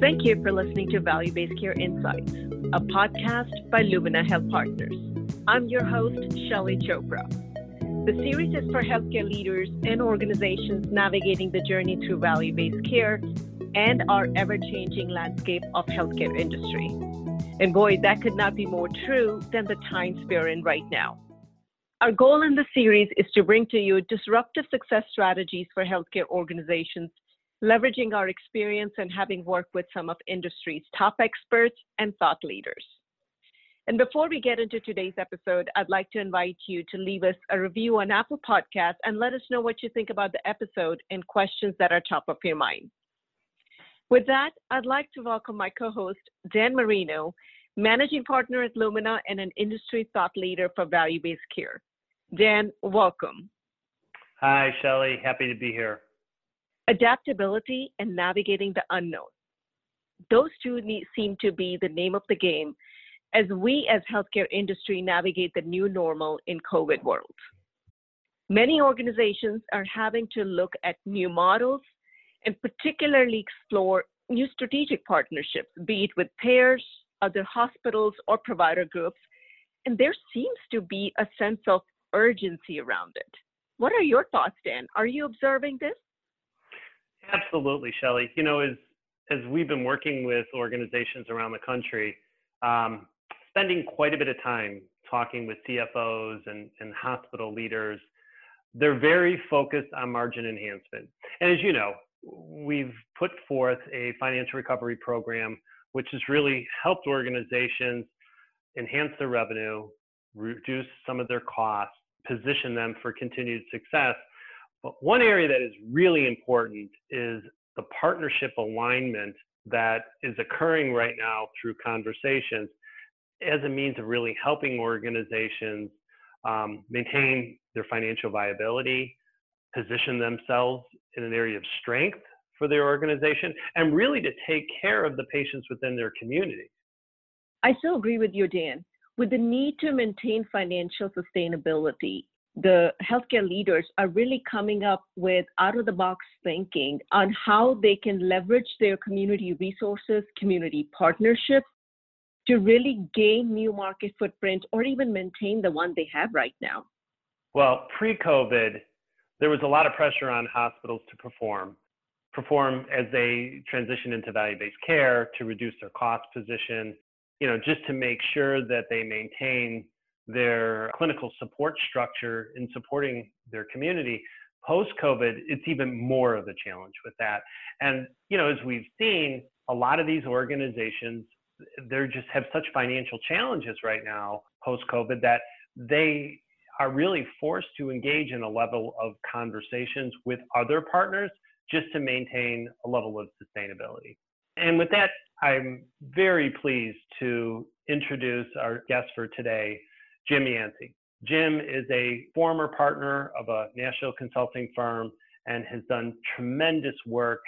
Thank you for listening to Value-Based Care Insights, a podcast by Lumina Health Partners. I'm your host, Shelley Chopra. The series is for healthcare leaders and organizations navigating the journey through value-based care and our ever-changing landscape of healthcare industry. And boy, that could not be more true than the times we're in right now. Our goal in this series is to bring to you disruptive success strategies for healthcare organizations, leveraging our experience and having worked with some of industry's top experts and thought leaders. And before we get into today's episode, I'd like to invite you to leave us a review on Apple Podcasts and let us know what you think about the episode and questions that are top of your mind. With that, I'd like to welcome my co-host, Dan Marino, Managing Partner at Lumina and an industry thought leader for value-based care. Dan, welcome. Hi, Shelley. Happy to be here. Adaptability and navigating the unknown. Those two seem to be the name of the game as we as healthcare industry navigate the new normal in COVID world. Many organizations are having to look at new models and particularly explore new strategic partnerships, be it with payers, other hospitals, or provider groups. And there seems to be a sense of urgency around it. What are your thoughts, Dan? Are you observing this? Absolutely, Shelley. You know, as we've been working with organizations around the country, spending quite a bit of time talking with CFOs and hospital leaders, they're very focused on margin enhancement. And as you know, we've put forth a financial recovery program, which has really helped organizations enhance their revenue, reduce some of their costs, position them for continued success. But one area that is really important is the partnership alignment that is occurring right now through conversations as a means of really helping organizations maintain their financial viability, position themselves in an area of strength for their organization, and really to take care of the patients within their community. I so agree with you, Dan. With the need to maintain financial sustainability, the healthcare leaders are really coming up with out-of-the-box thinking on how they can leverage their community resources, community partnerships to really gain new market footprint or even maintain the one they have right now. Well, pre-COVID, there was a lot of pressure on hospitals to perform as they transition into value-based care, to reduce their cost position, you know, just to make sure that they maintain their clinical support structure in supporting their community. Post-COVID, it's even more of a challenge with that. And, you know, as we've seen, a lot of these organizations, they just have such financial challenges right now, post-COVID, that they are really forced to engage in a level of conversations with other partners just to maintain a level of sustainability. And with that, I'm very pleased to introduce our guest for today, Jim Yancey. Jim is a former partner of a national consulting firm and has done tremendous work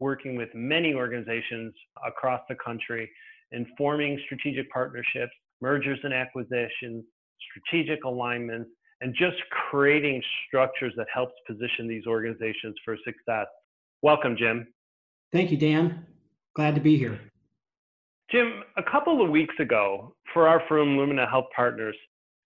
working with many organizations across the country in forming strategic partnerships, mergers and acquisitions, strategic alignments, and just creating structures that helps position these organizations for success. Welcome, Jim. Thank you, Dan. Glad to be here. Jim, a couple of weeks ago, for our firm, Lumina Health Partners,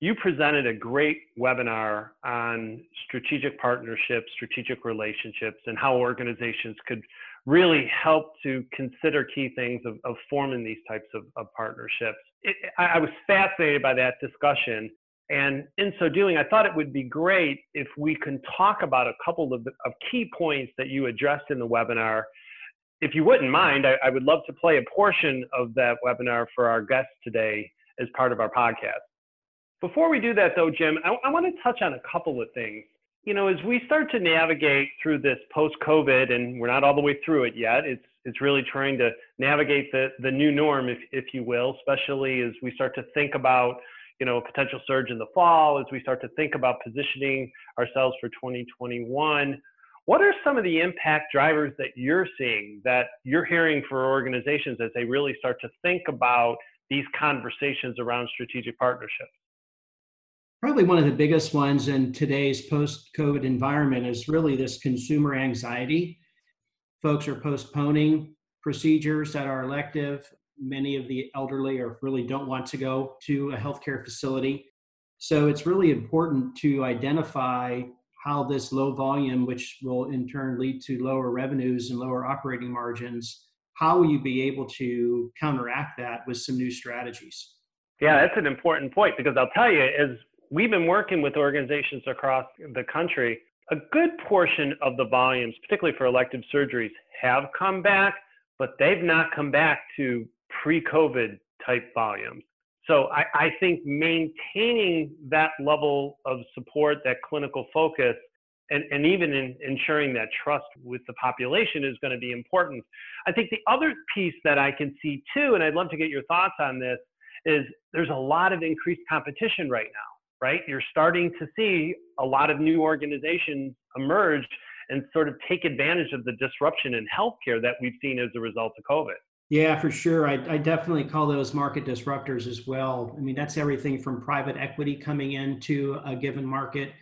you presented a great webinar on strategic partnerships, strategic relationships, and how organizations could really help to consider key things of forming these types of partnerships. I was fascinated by that discussion. And in so doing, I thought it would be great if we can talk about a couple of key points that you addressed in the webinar. If you wouldn't mind, I would love to play a portion of that webinar for our guests today as part of our podcast. Before we do that, though, Jim, I want to touch on a couple of things. You know, as we start to navigate through this post-COVID, and we're not all the way through it yet, it's really trying to navigate the new norm, if you will, especially as we start to think about, you know, a potential surge in the fall, as we start to think about positioning ourselves for 2021. What are some of the impact drivers that you're seeing, that you're hearing for organizations as they really start to think about these conversations around strategic partnerships? Probably one of the biggest ones in today's post-COVID environment is really this consumer anxiety. Folks are postponing procedures that are elective. Many of the elderly are really don't want to go to a healthcare facility. So it's really important to identify how this low volume, which will in turn lead to lower revenues and lower operating margins, how will you be able to counteract that with some new strategies? Yeah, that's an important point, because I'll tell you, as we've been working with organizations across the country, a good portion of the volumes, particularly for elective surgeries, have come back, but they've not come back to pre-COVID type volumes. So I think maintaining that level of support, that clinical focus, and even in ensuring that trust with the population is going to be important. I think the other piece that I can see too, and I'd love to get your thoughts on this, is there's a lot of increased competition right now, right? You're starting to see a lot of new organizations emerge and sort of take advantage of the disruption in healthcare that we've seen as a result of COVID. Yeah, for sure. I definitely call those market disruptors as well. I mean, that's everything from private equity coming into a given market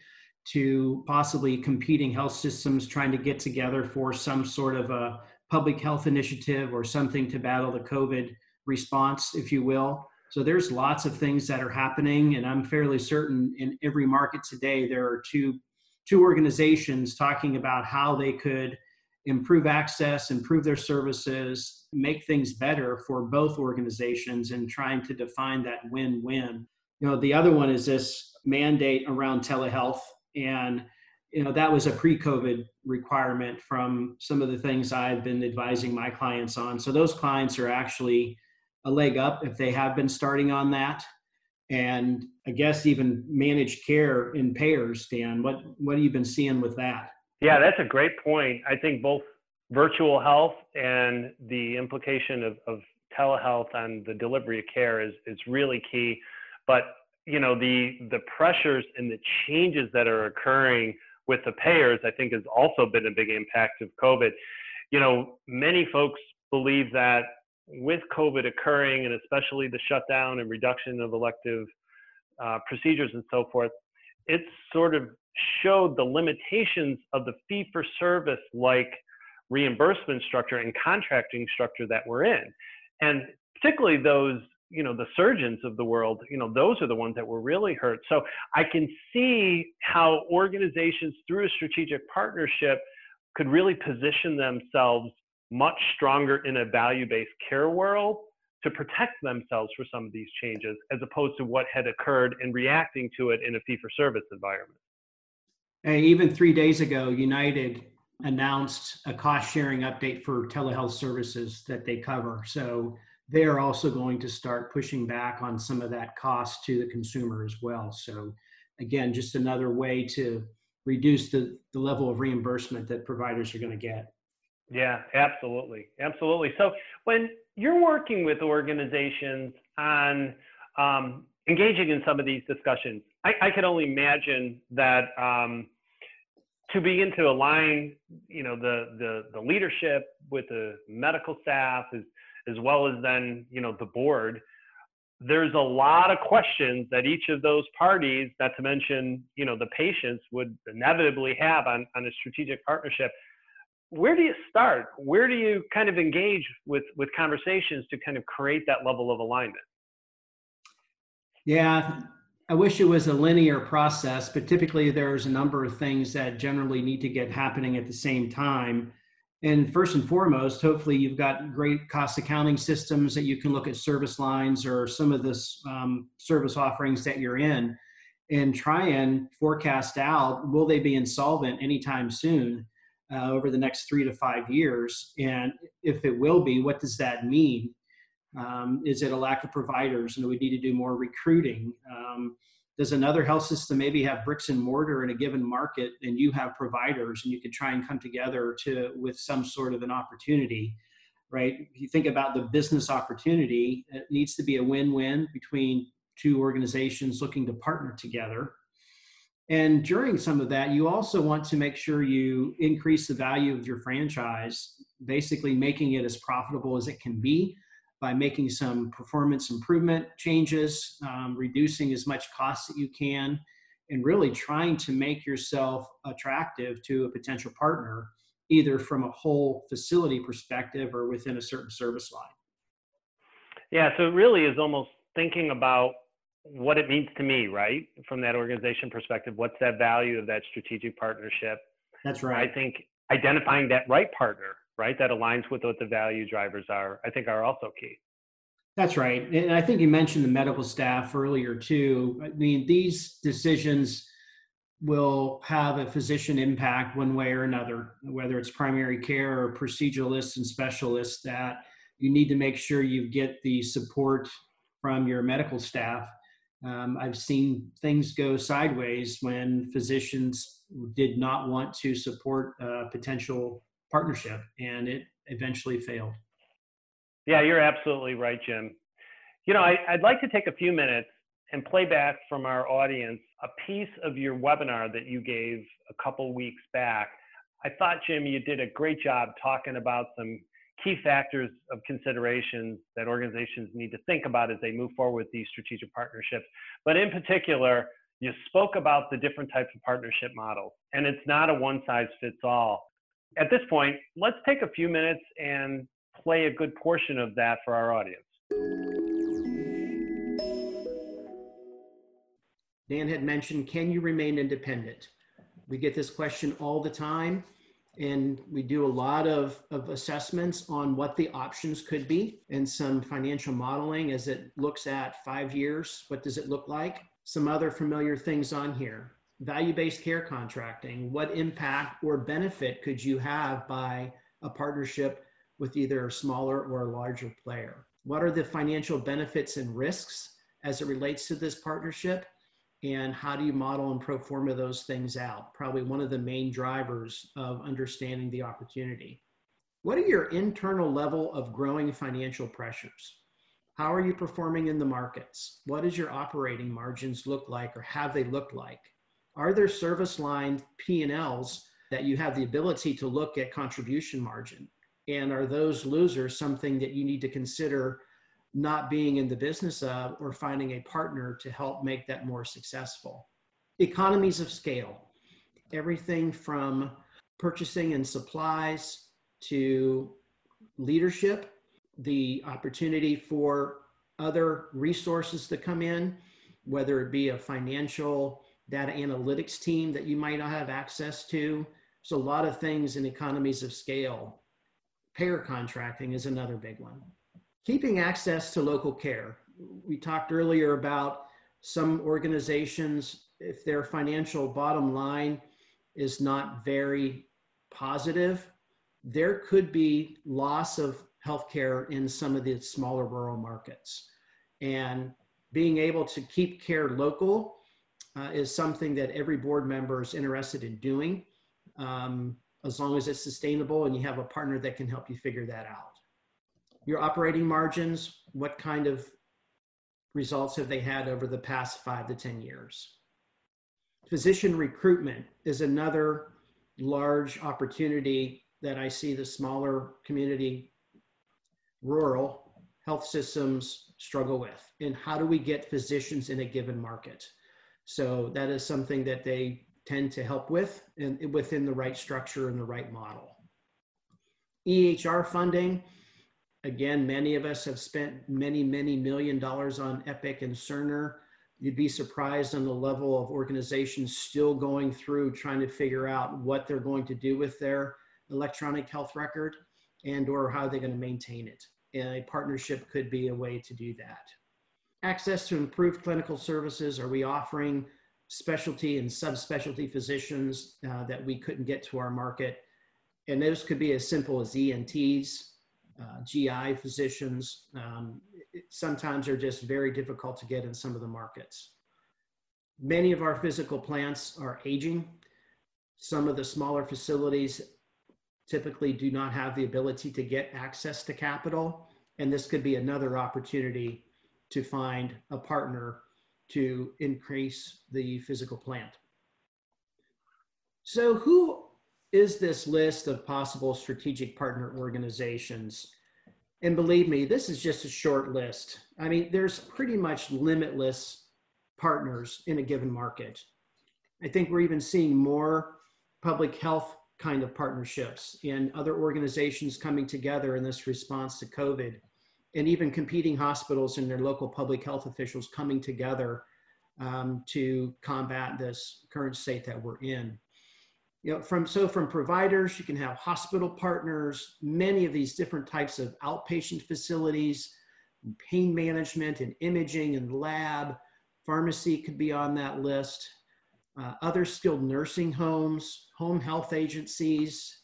to possibly competing health systems trying to get together for some sort of a public health initiative or something to battle the COVID response, if you will. So there's lots of things that are happening, and I'm fairly certain in every market today, there are two organizations talking about how they could improve access, improve their services, make things better for both organizations, and trying to define that win-win. You know, the other one is this mandate around telehealth. And, you know, that was a pre-COVID requirement from some of the things I've been advising my clients on. So those clients are actually a leg up if they have been starting on that. And I guess even managed care in payers, Dan, what have you been seeing with that? Yeah, that's a great point. I think both virtual health and the implication of telehealth on the delivery of care is really key. But, you know, the pressures and the changes that are occurring with the payers, I think, has also been a big impact of COVID. You know, many folks believe that with COVID occurring, and especially the shutdown and reduction of elective procedures and so forth, it's sort of showed the limitations of the fee-for-service like reimbursement structure and contracting structure that we're in. And particularly those, you know, the surgeons of the world, you know, those are the ones that were really hurt. So I can see how organizations through a strategic partnership could really position themselves much stronger in a value-based care world to protect themselves for some of these changes, as opposed to what had occurred and reacting to it in a fee-for-service environment. Hey, even 3 days ago, United announced a cost-sharing update for telehealth services that they cover. So they are also going to start pushing back on some of that cost to the consumer as well. So again, just another way to reduce the level of reimbursement that providers are going to get. Yeah, absolutely. Absolutely. So when you're working with organizations on engaging in some of these discussions, I can only imagine that to begin to align, you know, the leadership with the medical staff, as well as then, you know, the board, there's a lot of questions that each of those parties, not to mention, you know, the patients, would inevitably have on a strategic partnership. Where do you start? Where do you kind of engage with conversations to kind of create that level of alignment? Yeah, I wish it was a linear process, but typically there's a number of things that generally need to get happening at the same time. And first and foremost, hopefully you've got great cost accounting systems that you can look at service lines or some of the service offerings that you're in and try and forecast out, will they be insolvent anytime soon? Over the next 3 to 5 years, and if it will be, what does that mean? Is it a lack of providers, and do we need to do more recruiting? Does another health system maybe have bricks and mortar in a given market, and you have providers, and you could try and come together to with some sort of an opportunity, right? If you think about the business opportunity, it needs to be a win-win between two organizations looking to partner together. And during some of that, you also want to make sure you increase the value of your franchise, basically making it as profitable as it can be by making some performance improvement changes, reducing as much cost that you can, and really trying to make yourself attractive to a potential partner, either from a whole facility perspective or within a certain service line. Yeah, so it really is almost thinking about what it means to me, right? From that organization perspective, what's that value of that strategic partnership? That's right. I think identifying that right partner, right, that aligns with what the value drivers are, I think are also key. That's right. And I think you mentioned the medical staff earlier too. I mean, these decisions will have a physician impact one way or another, whether it's primary care or proceduralists and specialists, that you need to make sure you get the support from your medical staff. I've seen things go sideways when physicians did not want to support a potential partnership, and it eventually failed. Yeah, you're absolutely right, Jim. You know, I'd like to take a few minutes and play back from our audience a piece of your webinar that you gave a couple weeks back. I thought, Jim, you did a great job talking about some key factors of considerations that organizations need to think about as they move forward with these strategic partnerships. But in particular, you spoke about the different types of partnership models, and it's not a one-size-fits-all. At this point, let's take a few minutes and play a good portion of that for our audience. Dan had mentioned, can you remain independent? We get this question all the time, and we do a lot of assessments on what the options could be, and some financial modeling as it looks at 5 years, what does it look like? Some other familiar things on here. Value-based care contracting, what impact or benefit could you have by a partnership with either a smaller or a larger player? What are the financial benefits and risks as it relates to this partnership? And how do you model and pro forma those things out? Probably one of the main drivers of understanding the opportunity. What are your internal level of growing financial pressures? How are you performing in the markets? What does your operating margins look like, or have they looked like? Are there service line P&Ls that you have the ability to look at contribution margin? And are those losers something that you need to consider not being in the business of, or finding a partner to help make that more successful? Economies of scale, everything from purchasing and supplies to leadership, the opportunity for other resources to come in, whether it be a financial data analytics team that you might not have access to. So a lot of things in economies of scale. Payer contracting is another big one. Keeping access to local care. We talked earlier about some organizations, if their financial bottom line is not very positive, there could be loss of healthcare in some of the smaller rural markets. And being able to keep care local is something that every board member is interested in doing, as long as it's sustainable and you have a partner that can help you figure that out. Your operating margins, what kind of results have they had over the past 5 to 10 years? Physician recruitment is another large opportunity that I see the smaller community, rural health systems struggle with. And how do we get physicians in a given market? So that is something that they tend to help with, and within the right structure and the right model. EHR funding. Again, many of us have spent many, many $1 million on Epic and Cerner. You'd be surprised on the level of organizations still going through trying to figure out what they're going to do with their electronic health record, and or how they're going to maintain it. And a partnership could be a way to do that. Access to improved clinical services. Are we offering specialty and subspecialty physicians that we couldn't get to our market? And those could be as simple as ENTs, GI physicians, sometimes are just very difficult to get in some of the markets. Many of our physical plants are aging. Some of the smaller facilities typically do not have the ability to get access to capital, and this could be another opportunity to find a partner to increase the physical plant. So who is this list of possible strategic partner organizations? And believe me, this is just a short list. I mean, there's pretty much limitless partners in a given market. I think we're even seeing more public health kind of partnerships and other organizations coming together in this response to COVID, and even competing hospitals and their local public health officials coming together to combat this current state that we're in. You know, from providers, you can have hospital partners, many of these different types of outpatient facilities, pain management and imaging and lab, pharmacy could be on that list, other skilled nursing homes, home health agencies,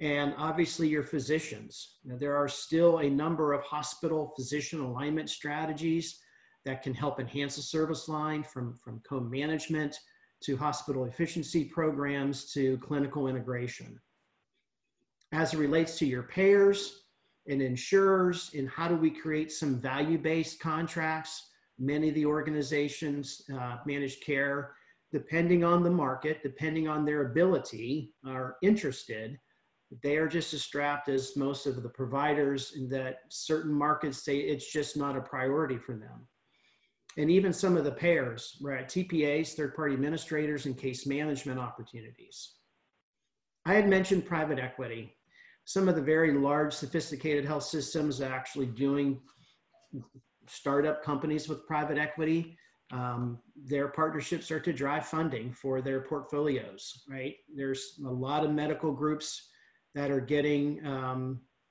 and obviously your physicians. Now, there are still a number of hospital physician alignment strategies that can help enhance the service line, from co-management to hospital efficiency programs to clinical integration. As it relates to your payers and insurers, and how do we create some value-based contracts? Many of the organizations manage care, depending on the market, depending on their ability, are interested. They are just as strapped as most of the providers in that certain markets say it's just not a priority for them. And even some of the payers, right? TPAs, third-party administrators, and case management opportunities. I had mentioned private equity. Some of the very large, sophisticated health systems are actually doing startup companies with private equity. Their partnerships are to drive funding for their portfolios, right? There's a lot of medical groups that are getting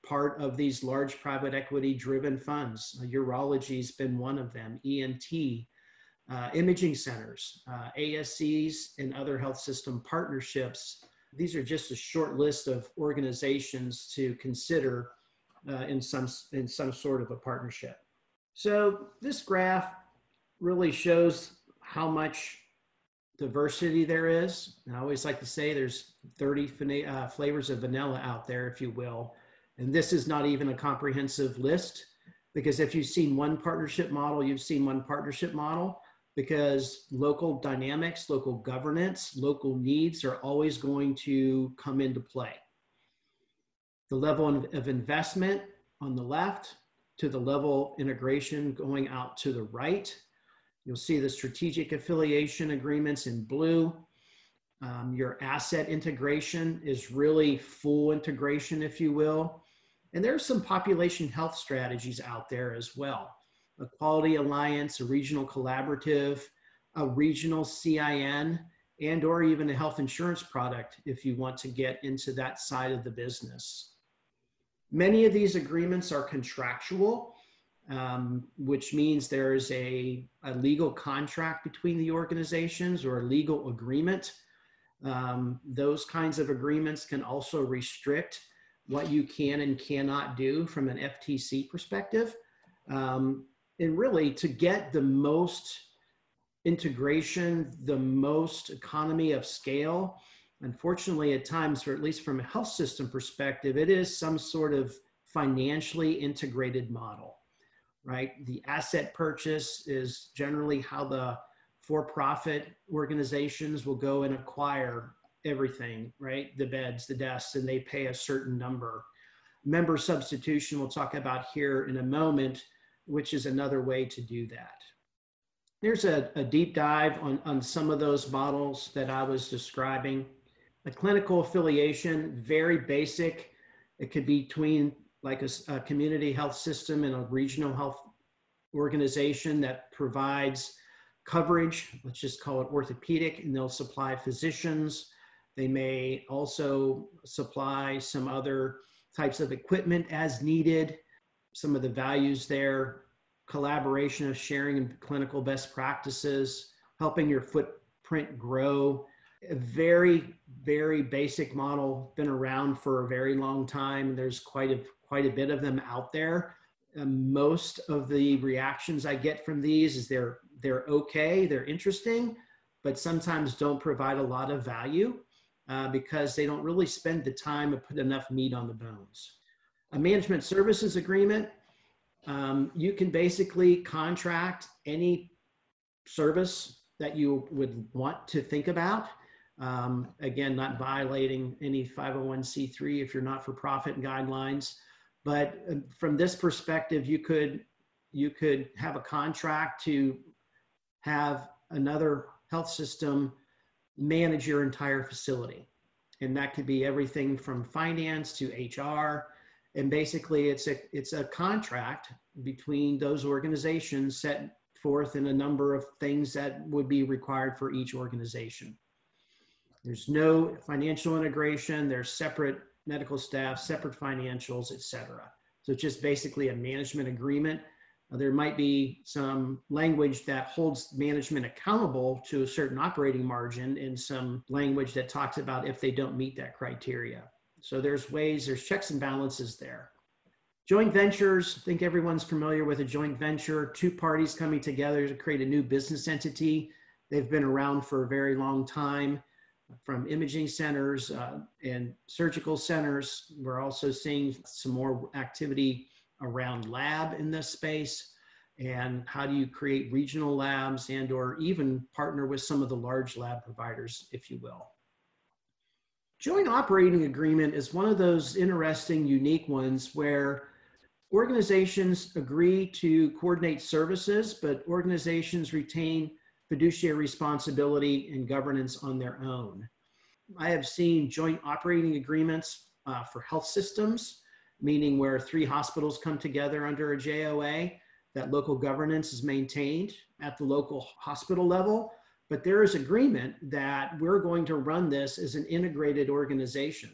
part of these large private equity driven funds. Urology has been one of them, ENT, imaging centers, ASCs, and other health system partnerships. These are just a short list of organizations to consider in some sort of a partnership. So this graph really shows how much diversity there is. And I always like to say there's 30 flavors of vanilla out there, if you will. And this is not even a comprehensive list, because if you've seen one partnership model, you've seen one partnership model, because local dynamics, local governance, local needs are always going to come into play. The level of investment on the left to the level integration going out to the right. You'll see the strategic affiliation agreements in blue. Your asset integration is really full integration, if you will. And there are some population health strategies out there as well. A quality alliance, a regional collaborative, a regional CIN, and or even a health insurance product if you want to get into that side of the business. Many of these agreements are contractual, which means there is a legal contract between the organizations or a legal agreement. Those kinds of agreements can also restrict what you can and cannot do from an FTC perspective. And really, to get the most integration, the most economy of scale, unfortunately at times, or at least from a health system perspective, it is some sort of financially integrated model, right? The asset purchase is generally how the for-profit organizations will go and acquire everything, right? The beds, the desks, and they pay a certain number. Member substitution we'll talk about here in a moment, which is another way to do that. There's a deep dive on some of those models that I was describing. A clinical affiliation, very basic. It could be between like a community health system and a regional health organization that provides coverage, let's just call it orthopedic, and they'll supply physicians. They may also supply some other types of equipment as needed. Some of the values there, collaboration of sharing and clinical best practices, helping your footprint grow. A very, very basic model, been around for a very long time. There's quite a bit of them out there. Most of the reactions I get from these is they're okay, they're interesting, but sometimes don't provide a lot of value because they don't really spend the time to put enough meat on the bones. A management services agreement, you can basically contract any service that you would want to think about. Again, not violating any 501c3 if you're not for profit guidelines. But from this perspective, you could have a contract to have another health system manage your entire facility. And that could be everything from finance to HR. And basically it's a contract between those organizations set forth in a number of things that would be required for each organization. There's no financial integration, there's separate medical staff, separate financials, et cetera. So it's just basically a management agreement. There might be some language that holds management accountable to a certain operating margin and some language that talks about if they don't meet that criteria. So there's ways, there's checks and balances there. Joint ventures, I think everyone's familiar with a joint venture, two parties coming together to create a new business entity. They've been around for a very long time, from imaging centers and surgical centers. We're also seeing some more activity around lab in this space, and how do you create regional labs and or even partner with some of the large lab providers, if you will. Joint operating agreement is one of those interesting, unique ones where organizations agree to coordinate services, but organizations retain fiduciary responsibility and governance on their own. I have seen joint operating agreements for health systems, meaning where three hospitals come together under a JOA, that local governance is maintained at the local hospital level, but there is agreement that we're going to run this as an integrated organization.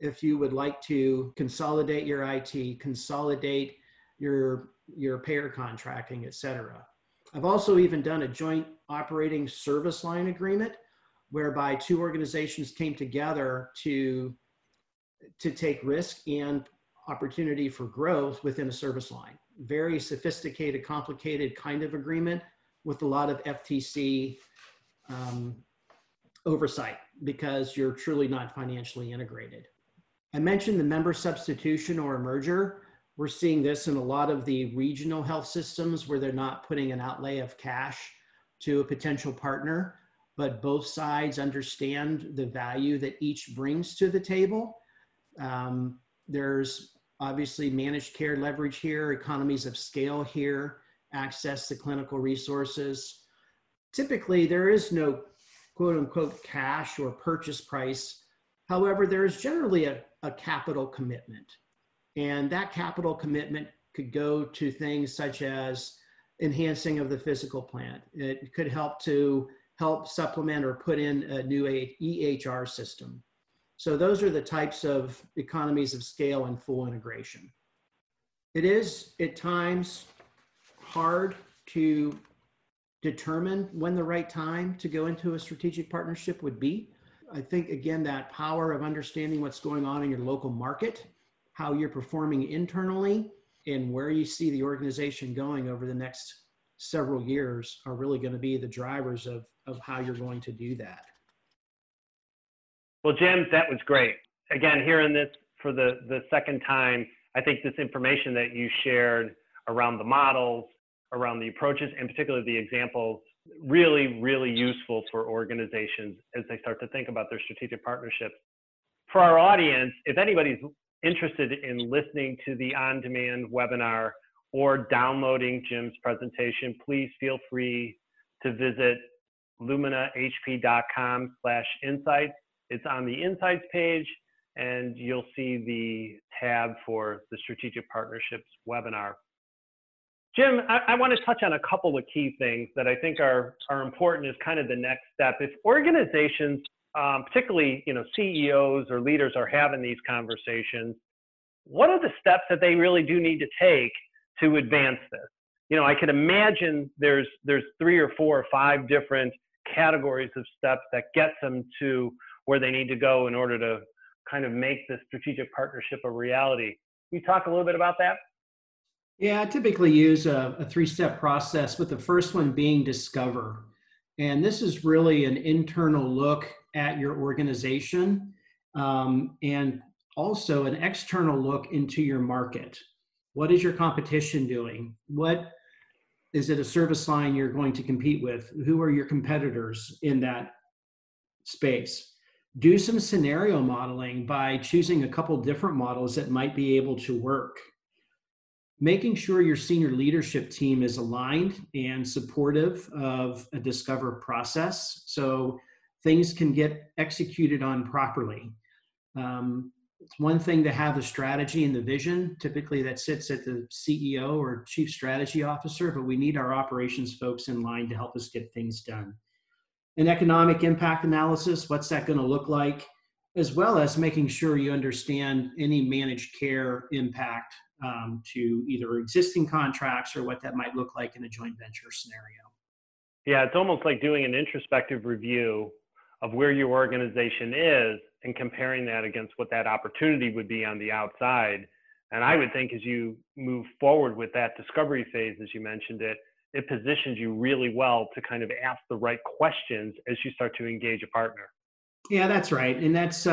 If you would like to consolidate your IT, consolidate your payer contracting, et cetera. I've also even done a joint operating service line agreement whereby two organizations came together to take risk and opportunity for growth within a service line. Very sophisticated, complicated kind of agreement with a lot of FTC oversight, because you're truly not financially integrated. I mentioned the member substitution or a merger. We're seeing this in a lot of the regional health systems where they're not putting an outlay of cash to a potential partner, but both sides understand the value that each brings to the table. There's obviously managed care leverage here, economies of scale here, access to clinical resources. Typically, there is no quote unquote cash or purchase price. However, there is generally a capital commitment. And that capital commitment could go to things such as enhancing of the physical plant. It could help to supplement or put in a new EHR system. So those are the types of economies of scale and full integration. It is at times hard to determine when the right time to go into a strategic partnership would be. I think, again, that power of understanding what's going on in your local market, how you're performing internally, and where you see the organization going over the next several years are really going to be the drivers of how you're going to do that. Well, Jim, that was great. Again, hearing this for the second time, I think this information that you shared around the models, around the approaches, and particularly the examples, really, really useful for organizations as they start to think about their strategic partnerships. For our audience, if anybody's interested in listening to the on-demand webinar or downloading Jim's presentation, please feel free to visit luminahp.com/insights. It's on the Insights page, and you'll see the tab for the Strategic Partnerships webinar. Jim, I want to touch on a couple of key things that I think are important as kind of the next step. If organizations, particularly CEOs or leaders, are having these conversations, what are the steps that they really do need to take to advance this? I could imagine there's 3 or 4 or 5 different categories of steps that get them to where they need to go in order to kind of make this strategic partnership a reality. Can you talk a little bit about that? Yeah, I typically use a 3-step process, with the first one being discover. And this is really an internal look at your organization and also an external look into your market. What is your competition doing? What is it a service line you're going to compete with? Who are your competitors in that space? Do some scenario modeling by choosing a couple different models that might be able to work. Making sure your senior leadership team is aligned and supportive of a discover process. So things can get executed on properly. It's one thing to have the strategy and the vision. Typically that sits at the CEO or chief strategy officer, but we need our operations folks in line to help us get things done. An economic impact analysis, what's that going to look like? As well as making sure you understand any managed care impact to either existing contracts or what that might look like in a joint venture scenario. Yeah, it's almost like doing an introspective review of where your organization is and comparing that against what that opportunity would be on the outside. And I would think as you move forward with that discovery phase, as you mentioned it, it positions you really well to kind of ask the right questions as you start to engage a partner. Yeah, that's right. And that's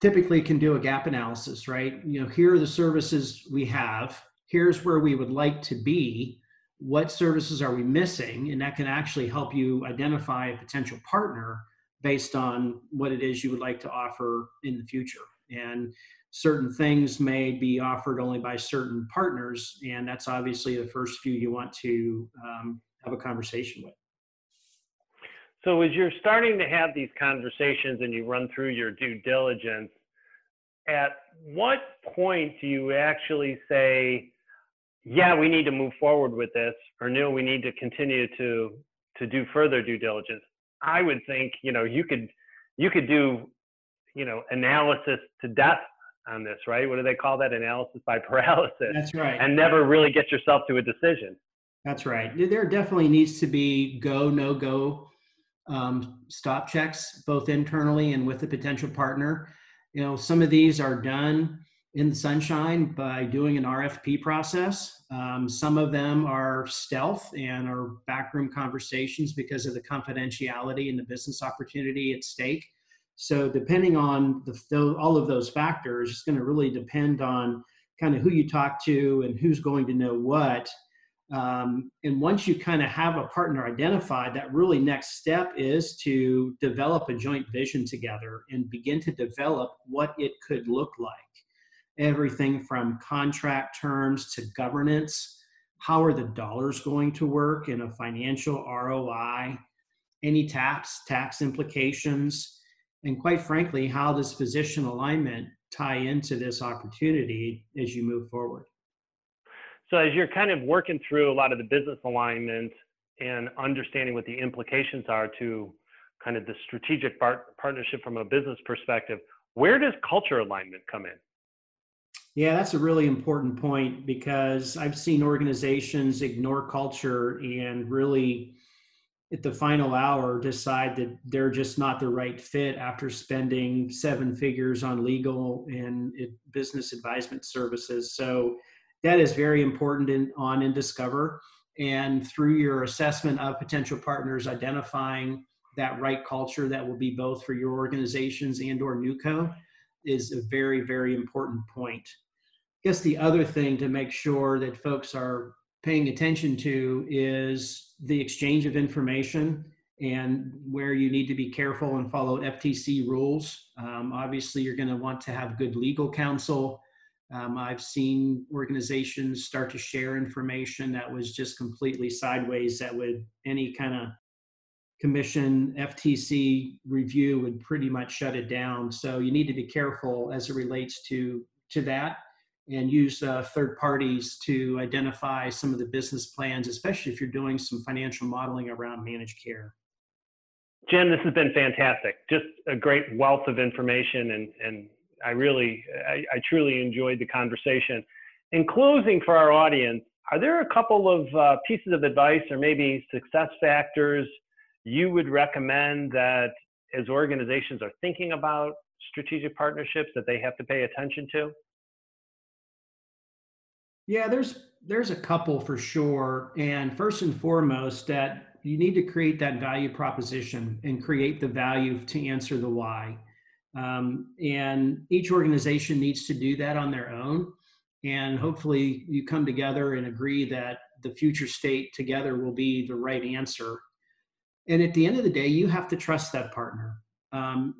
typically can do a gap analysis, right? You know, here are the services we have. Here's where we would like to be. What services are we missing? And that can actually help you identify a potential partner based on what it is you would like to offer in the future. And certain things may be offered only by certain partners. And that's obviously the first few you want to have a conversation with. So as you're starting to have these conversations and you run through your due diligence, at what point do you actually say, yeah, we need to move forward with this, or no, we need to continue to do further due diligence? I would think, you know, you could do, you know, analysis to death on this, right? What do they call that? Analysis by paralysis. That's right. And never really get yourself to a decision. That's right. There definitely needs to be go, no go, stop checks, both internally and with a potential partner. You know, some of these are done in the sunshine by doing an RFP process. Some of them are stealth and are backroom conversations because of the confidentiality and the business opportunity at stake. So depending on all of those factors, it's going to really depend on kind of who you talk to and who's going to know what. And once you kind of have a partner identified, that really next step is to develop a joint vision together and begin to develop what it could look like. Everything from contract terms to governance. How are the dollars going to work in a financial ROI? Any tax implications? And quite frankly, how does physician alignment tie into this opportunity as you move forward? So as you're kind of working through a lot of the business alignment and understanding what the implications are to kind of the strategic partnership from a business perspective, where does culture alignment come in? Yeah, that's a really important point, because I've seen organizations ignore culture and really at the final hour decide that they're just not the right fit after spending seven figures on legal and business advisement services. So that is very important in Discover, and through your assessment of potential partners, identifying that right culture that will be both for your organizations and or NewCo is a very, very important point. I guess the other thing to make sure that folks are paying attention to is the exchange of information and where you need to be careful and follow FTC rules. Obviously, you're going to want to have good legal counsel. I've seen organizations start to share information that was just completely sideways, that would any kind of commission FTC review would pretty much shut it down. So you need to be careful as it relates to that, and use third parties to identify some of the business plans, especially if you're doing some financial modeling around managed care. Jim, this has been fantastic. Just a great wealth of information, and I truly enjoyed the conversation. In closing, for our audience, are there a couple of pieces of advice or maybe success factors you would recommend that as organizations are thinking about strategic partnerships that they have to pay attention to? Yeah, there's a couple for sure. And first and foremost, that you need to create that value proposition and create the value to answer the why. And each organization needs to do that on their own, and hopefully you come together and agree that the future state together will be the right answer. And at the end of the day, you have to trust that partner.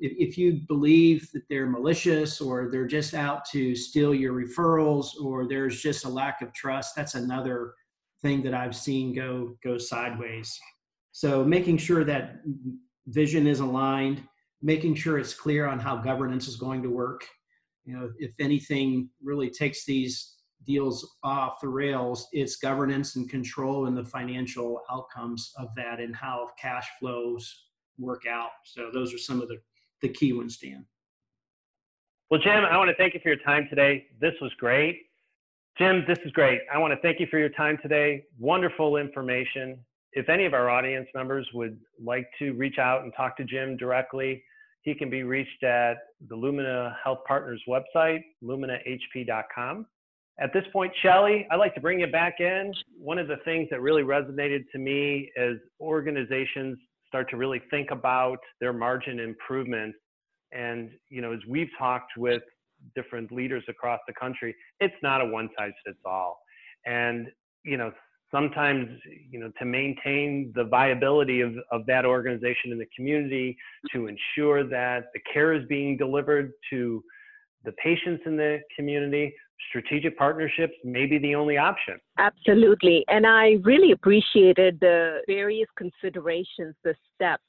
If you believe that they're malicious, or they're just out to steal your referrals, or there's just a lack of trust, that's another thing that I've seen go sideways. So making sure that vision is aligned, making sure it's clear on how governance is going to work. You know, if anything really takes these deals off the rails, it's governance and control and the financial outcomes of that and how cash flows work out. So those are some of the key ones, Dan. Well, Jim, I want to thank you for your time today. This was great. Jim, this is great. I want to thank you for your time today. Wonderful information. If any of our audience members would like to reach out and talk to Jim directly, he can be reached at the Lumina Health Partners website, luminahp.com. At this point, Shelley, I'd like to bring you back in. One of the things that really resonated to me as organizations start to really think about their margin improvement, and you know, as we've talked with different leaders across the country, it's not a one-size-fits-all. And you know, sometimes, you know, to maintain the viability of that organization in the community, to ensure that the care is being delivered to the patients in the community, strategic partnerships may be the only option. Absolutely. And I really appreciated the various considerations, the steps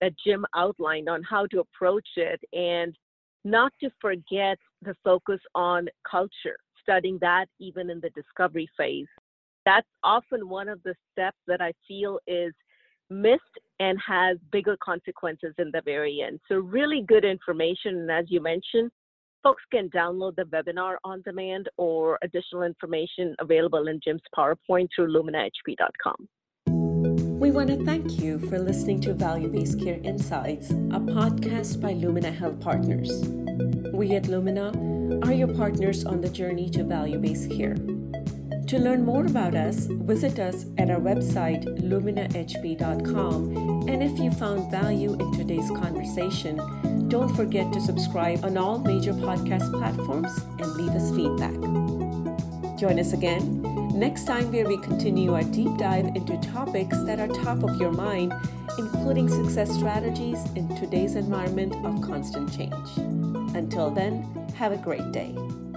that Jim outlined on how to approach it, and not to forget the focus on culture, studying that even in the discovery phase. That's often one of the steps that I feel is missed and has bigger consequences in the very end. So really good information. And as you mentioned, folks can download the webinar on demand or additional information available in Jim's PowerPoint through luminahp.com. We want to thank you for listening to Value-Based Care Insights, a podcast by Lumina Health Partners. We at Lumina are your partners on the journey to value-based care. To learn more about us, visit us at our website, luminahp.com. And if you found value in today's conversation, don't forget to subscribe on all major podcast platforms and leave us feedback. Join us again next time, where we continue our deep dive into topics that are top of your mind, including success strategies in today's environment of constant change. Until then, have a great day.